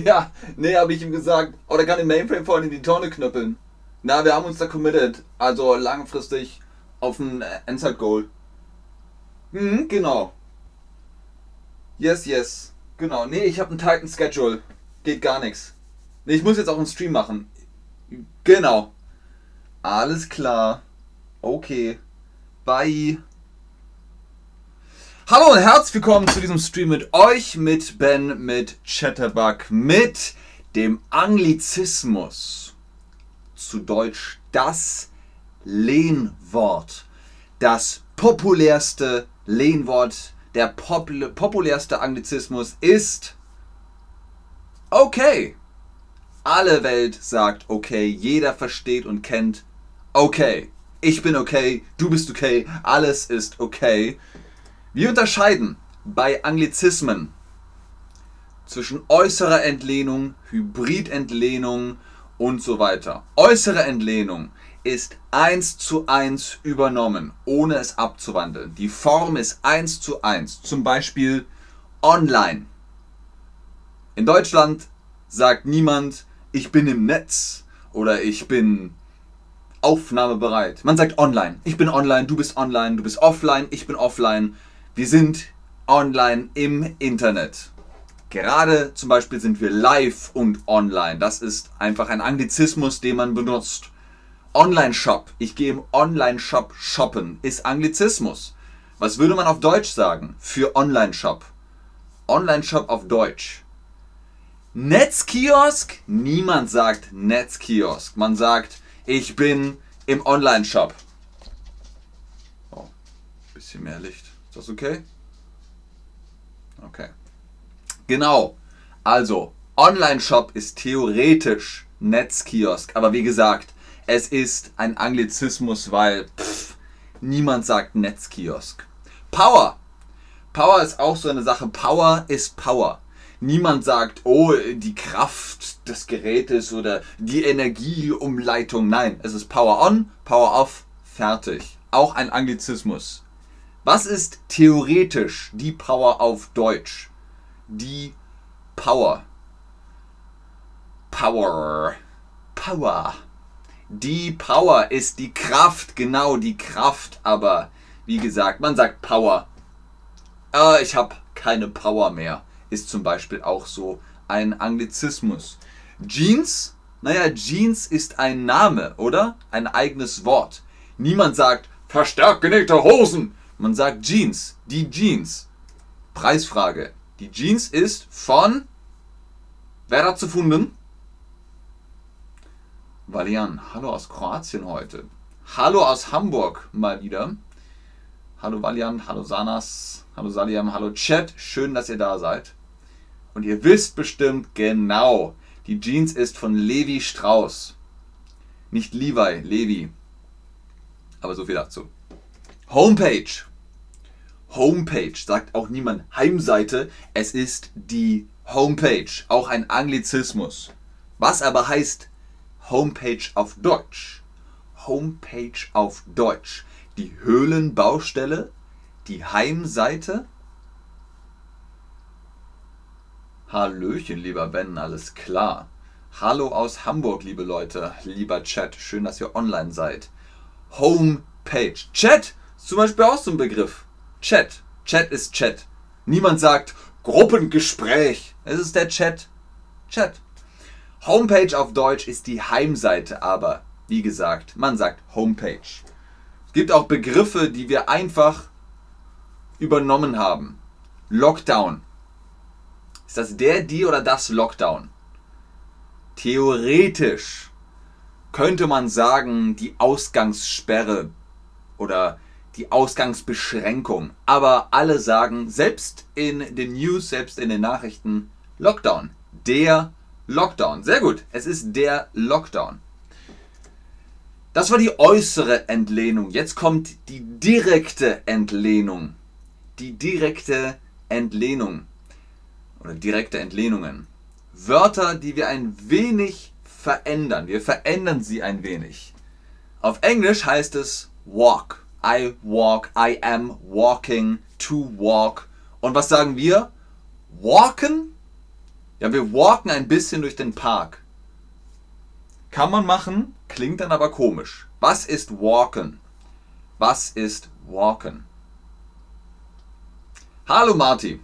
Ja, nee, habe ich ihm gesagt. Oder kann den Mainframe vorhin in die Tonne knüppeln. Na, wir haben uns da committed. Also langfristig auf ein Endside-Goal. Mhm, genau. Yes, yes. Genau. Nee, ich habe einen tighten Schedule. Geht gar nichts. Nee, ich muss jetzt auch einen Stream machen. Genau. Alles klar. Okay. Bye. Hallo und herzlich willkommen zu diesem Stream mit euch, mit Ben, mit Chatterbug, mit dem Anglizismus, zu Deutsch das Lehnwort, das populärste Lehnwort, der populärste Anglizismus ist okay. Alle Welt sagt okay, jeder versteht und kennt okay. Ich bin okay, du bist okay, alles ist okay. Wir unterscheiden bei Anglizismen zwischen äußerer Entlehnung, Hybridentlehnung und so weiter. Äußere Entlehnung ist 1:1 übernommen, ohne es abzuwandeln. Die Form ist 1:1. Zum Beispiel online. In Deutschland sagt niemand, ich bin im Netz oder ich bin aufnahmebereit. Man sagt online. Ich bin online, du bist offline, ich bin offline. Wir sind online im Internet. Gerade zum Beispiel sind wir live und online. Das ist einfach ein Anglizismus, den man benutzt. Online-Shop. Ich gehe im Online-Shop shoppen. Ist Anglizismus. Was würde man auf Deutsch sagen für Online-Shop? Online-Shop auf Deutsch. Netzkiosk? Niemand sagt Netzkiosk. Man sagt, ich bin im Online-Shop. Oh, bisschen mehr Licht. Ist das okay? Okay. Genau. Also, Online-Shop ist theoretisch Netzkiosk. Aber wie gesagt, es ist ein Anglizismus, weil niemand sagt Netzkiosk. Power. Power ist auch so eine Sache. Power ist Power. Niemand sagt, oh, die Kraft des Gerätes oder die Energieumleitung. Nein, es ist Power on, Power off, fertig. Auch ein Anglizismus. Was ist theoretisch die Power auf Deutsch? Die Power. Power. Power. Die Power ist die Kraft, genau die Kraft, aber wie gesagt, man sagt Power. Ich habe keine Power mehr, ist zum Beispiel auch so ein Anglizismus. Jeans? Naja, Jeans ist ein Name, oder? Ein eigenes Wort. Niemand sagt, verstärkt genähte Hosen. Man sagt Jeans, die Jeans. Preisfrage. Die Jeans ist von... Wer hat sie gefunden? Valian. Hallo aus Kroatien heute. Hallo aus Hamburg mal wieder. Hallo Valian, hallo Sanas, hallo Saliam, hallo Chat. Schön, dass ihr da seid. Und ihr wisst bestimmt genau, die Jeans ist von Levi Strauss. Nicht Levi, Levi. Aber so viel dazu. Homepage. Homepage sagt auch niemand Heimseite, es ist die Homepage, auch ein Anglizismus. Was aber heißt Homepage auf Deutsch? Homepage auf Deutsch. Die Höhlenbaustelle, die Heimseite. Hallöchen, lieber Ben, alles klar. Hallo aus Hamburg, liebe Leute, lieber Chat, schön, dass ihr online seid. Homepage. Chat ist zum Beispiel auch so ein Begriff. Chat. Chat ist Chat. Niemand sagt Gruppengespräch. Es ist der Chat. Chat. Homepage auf Deutsch ist die Heimseite, aber wie gesagt, man sagt Homepage. Es gibt auch Begriffe, die wir einfach übernommen haben. Lockdown. Ist das der, die oder das Lockdown? Theoretisch könnte man sagen, die Ausgangssperre oder die Ausgangsbeschränkung. Aber alle sagen, selbst in den News, selbst in den Nachrichten, Lockdown. Der Lockdown. Sehr gut. Es ist der Lockdown. Das war die äußere Entlehnung. Jetzt kommt die direkte Entlehnung. Die direkte Entlehnung. Oder direkte Entlehnungen. Wörter, die wir ein wenig verändern. Wir verändern sie ein wenig. Auf Englisch heißt es walk. I walk, I am walking, to walk. Und was sagen wir? Walken Ja, wir walken ein bisschen durch den Park. Kann man machen, klingt dann aber komisch. Was ist walken? Was ist walken? Hallo Marti.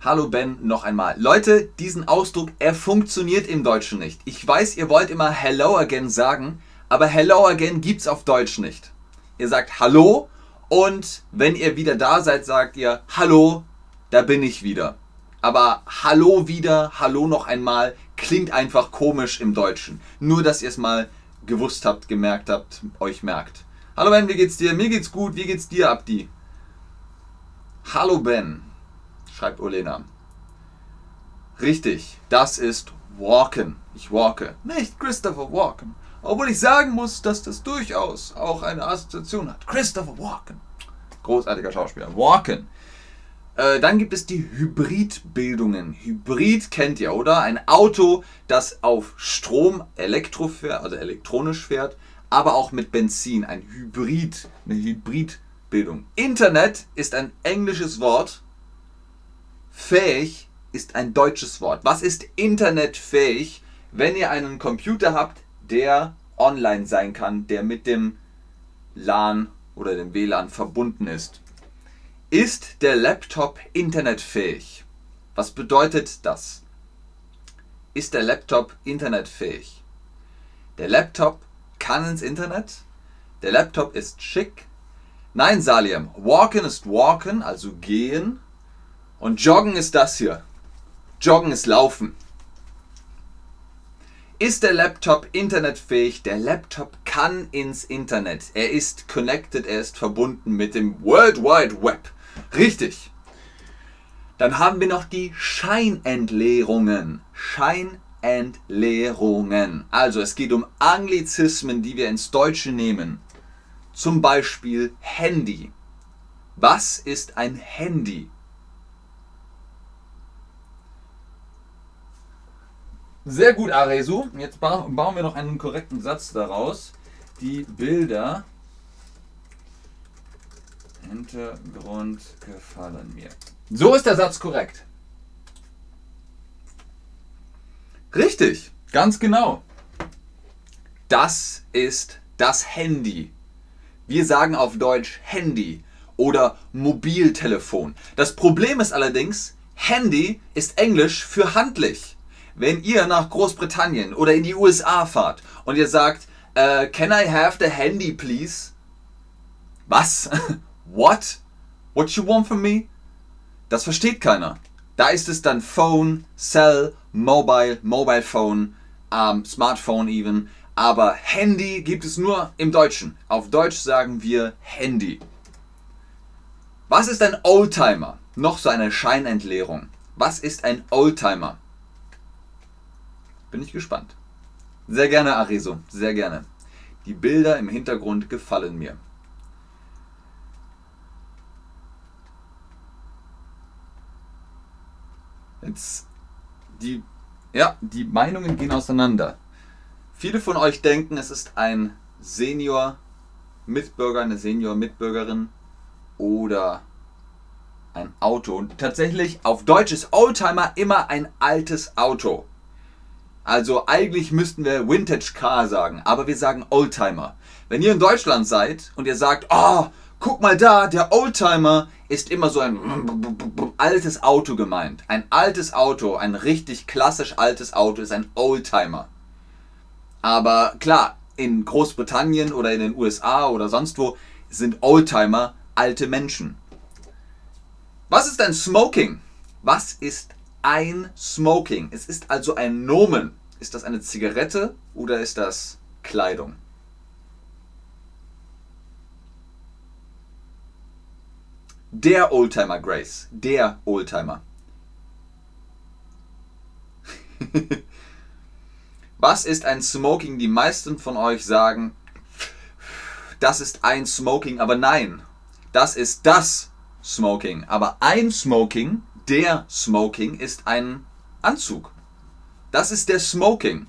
Hallo Ben noch einmal. Leute, diesen Ausdruck, er funktioniert im Deutschen nicht. Ich weiß, ihr wollt immer hello again sagen, aber hello again gibt's auf Deutsch nicht. Ihr sagt hallo und wenn ihr wieder da seid, sagt ihr hallo, da bin ich wieder. Aber hallo wieder, hallo noch einmal klingt einfach komisch im Deutschen. Nur, dass ihr es mal gewusst habt, gemerkt habt, euch merkt. Hallo Ben, wie geht's dir? Mir geht's gut, wie geht's dir, Abdi? Hallo Ben, schreibt Olena. Richtig, das ist walken. Ich walke. Nicht Christopher Walken. Obwohl ich sagen muss, dass das durchaus auch eine Assoziation hat. Christopher Walken. Großartiger Schauspieler. Walken. Dann gibt es die Hybridbildungen. Hybrid kennt ihr, oder? Ein Auto, das auf Strom, Elektro fährt, also elektronisch fährt, aber auch mit Benzin. Ein Hybrid, eine Hybridbildung. Internet ist ein englisches Wort. Fähig ist ein deutsches Wort. Was ist internetfähig, wenn ihr einen Computer habt, der online sein kann, der mit dem LAN oder dem WLAN verbunden ist? Ist der Laptop internetfähig? Was bedeutet das? Ist der Laptop internetfähig? Der Laptop kann ins Internet? Der Laptop ist schick? Nein, Salim. Walken ist walken, also gehen. Und Joggen ist das hier. Joggen ist Laufen. Ist der Laptop internetfähig? Der Laptop kann ins Internet. Er ist connected, er ist verbunden mit dem World Wide Web. Richtig. Dann haben wir noch die Scheinentleerungen. Scheinentleerungen. Also es geht um Anglizismen, die wir ins Deutsche nehmen. Zum Beispiel Handy. Was ist ein Handy? Sehr gut, Aresu. Jetzt bauen wir noch einen korrekten Satz daraus. Die Bilder im Hintergrund gefallen mir. So ist der Satz korrekt. Richtig, ganz genau. Das ist das Handy. Wir sagen auf Deutsch Handy oder Mobiltelefon. Das Problem ist allerdings, Handy ist Englisch für handlich. Wenn ihr nach Großbritannien oder in die USA fahrt und ihr sagt, can I have the handy please? Was? What? What you want from me? Das versteht keiner. Da ist es dann Phone, Cell, Mobile, Mobile Phone, Smartphone even. Aber Handy gibt es nur im Deutschen. Auf Deutsch sagen wir Handy. Was ist ein Oldtimer? Noch so eine Scheinentleerung. Was ist ein Oldtimer? Bin ich gespannt. Sehr gerne, Ariso. Sehr gerne. Die Bilder im Hintergrund gefallen mir. Jetzt die Meinungen gehen auseinander. Viele von euch denken, es ist ein Senior-Mitbürger, eine Senior-Mitbürgerin oder ein Auto. Und tatsächlich, auf Deutsch ist Oldtimer immer ein altes Auto. Also eigentlich müssten wir Vintage Car sagen, aber wir sagen Oldtimer. Wenn ihr in Deutschland seid und ihr sagt, oh, guck mal da, der Oldtimer, ist immer so ein altes Auto gemeint. Ein altes Auto, ein richtig klassisch altes Auto ist ein Oldtimer. Aber klar, in Großbritannien oder in den USA oder sonst wo sind Oldtimer alte Menschen. Was ist ein Smoking? Was ist ein Smoking? Es ist also ein Nomen. Ist das eine Zigarette oder ist das Kleidung? Der Oldtimer, Grace. Der Oldtimer. Was ist ein Smoking? Die meisten von euch sagen, das ist ein Smoking, aber nein. Das ist das Smoking. Aber ein Smoking... Der Smoking ist ein Anzug. Das ist der Smoking.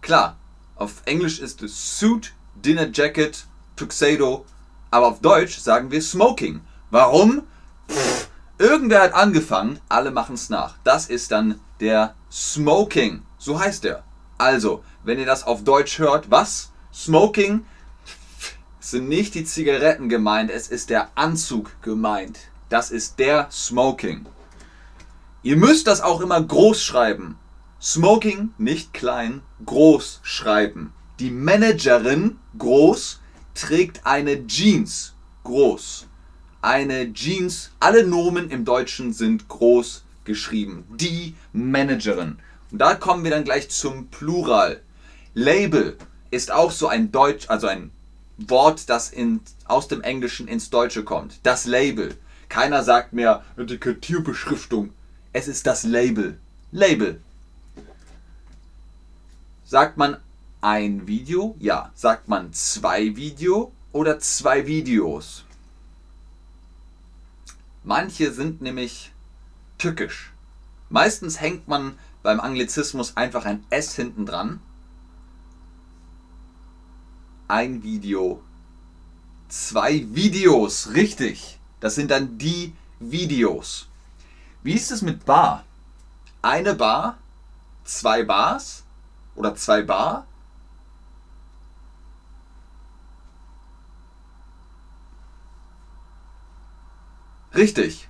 Klar, auf Englisch ist es Suit, Dinner Jacket, Tuxedo, aber auf Deutsch sagen wir Smoking. Warum? Pff, Irgendwer hat angefangen, alle machen es nach. Das ist dann der Smoking. So heißt er. Also, wenn ihr das auf Deutsch hört, was? Smoking? Es sind nicht die Zigaretten gemeint, es ist der Anzug gemeint. Das ist der Smoking. Ihr müsst das auch immer groß schreiben. Smoking, nicht klein, groß schreiben. Die Managerin, groß, trägt eine Jeans, groß. Eine Jeans, alle Nomen im Deutschen sind groß geschrieben. Die Managerin. Und da kommen wir dann gleich zum Plural. Label ist auch so ein Deutsch, also ein Wort, das aus dem Englischen ins Deutsche kommt. Das Label. Keiner sagt mehr Etikettierbeschriftung. Es ist das Label. Label. Sagt man ein Video? Ja. Sagt man zwei Video oder zwei Videos? Manche sind nämlich tückisch. Meistens hängt man beim Anglizismus einfach ein S hinten dran. Ein Video. Zwei Videos. Richtig. Das sind dann die Videos. Wie ist es mit Bar? Eine Bar, zwei Bars oder zwei Bar? Richtig.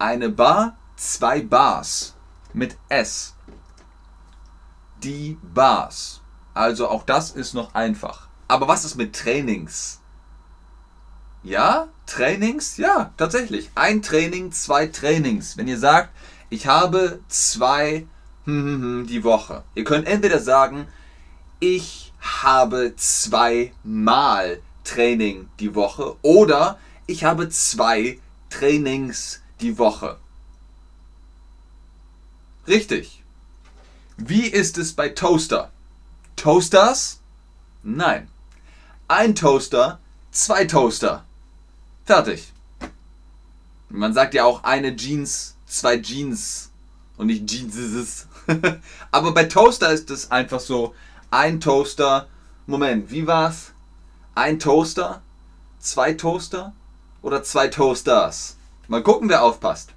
Eine Bar, zwei Bars. Mit S. Die Bars. Also auch das ist noch einfach. Aber was ist mit Trainings? Ja, Trainings? Ja, tatsächlich. Ein Training, zwei Trainings. Wenn ihr sagt, ich habe zwei die Woche. Ihr könnt entweder sagen, ich habe zweimal Training die Woche oder ich habe zwei Trainings die Woche. Richtig. Wie ist es bei Toaster? Toasters? Nein. Ein Toaster, zwei Toaster. Fertig. Man sagt ja auch eine Jeans, zwei Jeans und nicht Jeanses. Aber bei Toaster ist es einfach so. Ein Toaster. Moment, wie war's? Ein Toaster, zwei Toaster oder zwei Toasters? Mal gucken, wer aufpasst.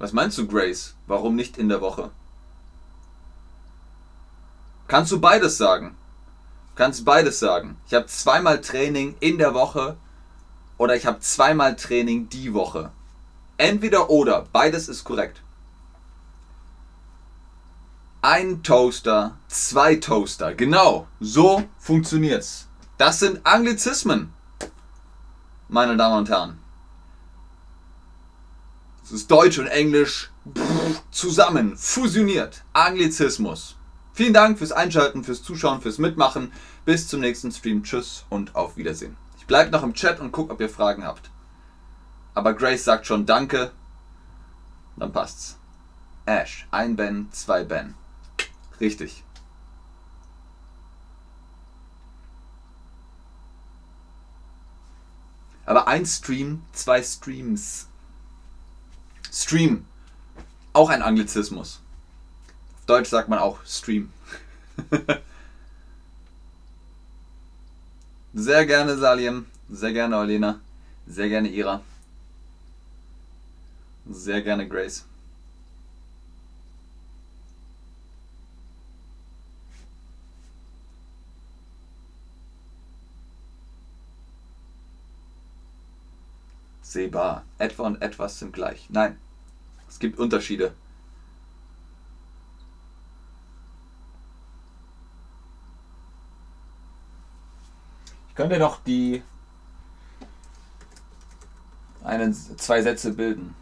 Was meinst du, Grace? Warum nicht in der Woche? Kannst du beides sagen? Kannst beides sagen. Ich habe zweimal Training in der Woche oder ich habe zweimal Training die Woche. Entweder oder. Beides ist korrekt. Ein Toaster, zwei Toaster. Genau. So funktioniert's. Das sind Anglizismen, meine Damen und Herren. Das ist Deutsch und Englisch zusammen, fusioniert. Anglizismus. Vielen Dank fürs Einschalten, fürs Zuschauen, fürs Mitmachen. Bis zum nächsten Stream. Tschüss und auf Wiedersehen. Ich bleibe noch im Chat und gucke, ob ihr Fragen habt. Aber Grace sagt schon Danke. Dann passt's. Ash. Ein Ben, zwei Ben. Richtig. Aber ein Stream, zwei Streams. Stream. Auch ein Anglizismus. Auf Deutsch sagt man auch Stream. Sehr gerne Salim, sehr gerne Olena, sehr gerne Ira, sehr gerne Grace. Sehbar. Etwa und etwas sind gleich. Nein, es gibt Unterschiede. Ich könnte noch die zwei Sätze bilden.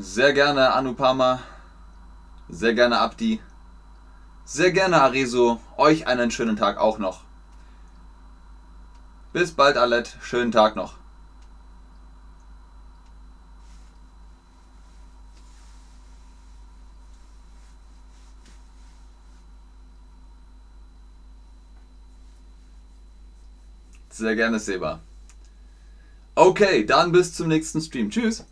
Sehr gerne Anupama, sehr gerne Abdi, sehr gerne Areso, euch einen schönen Tag auch noch. Bis bald Alette, schönen Tag noch. Sehr gerne, Seba. Okay, dann bis zum nächsten Stream. Tschüss.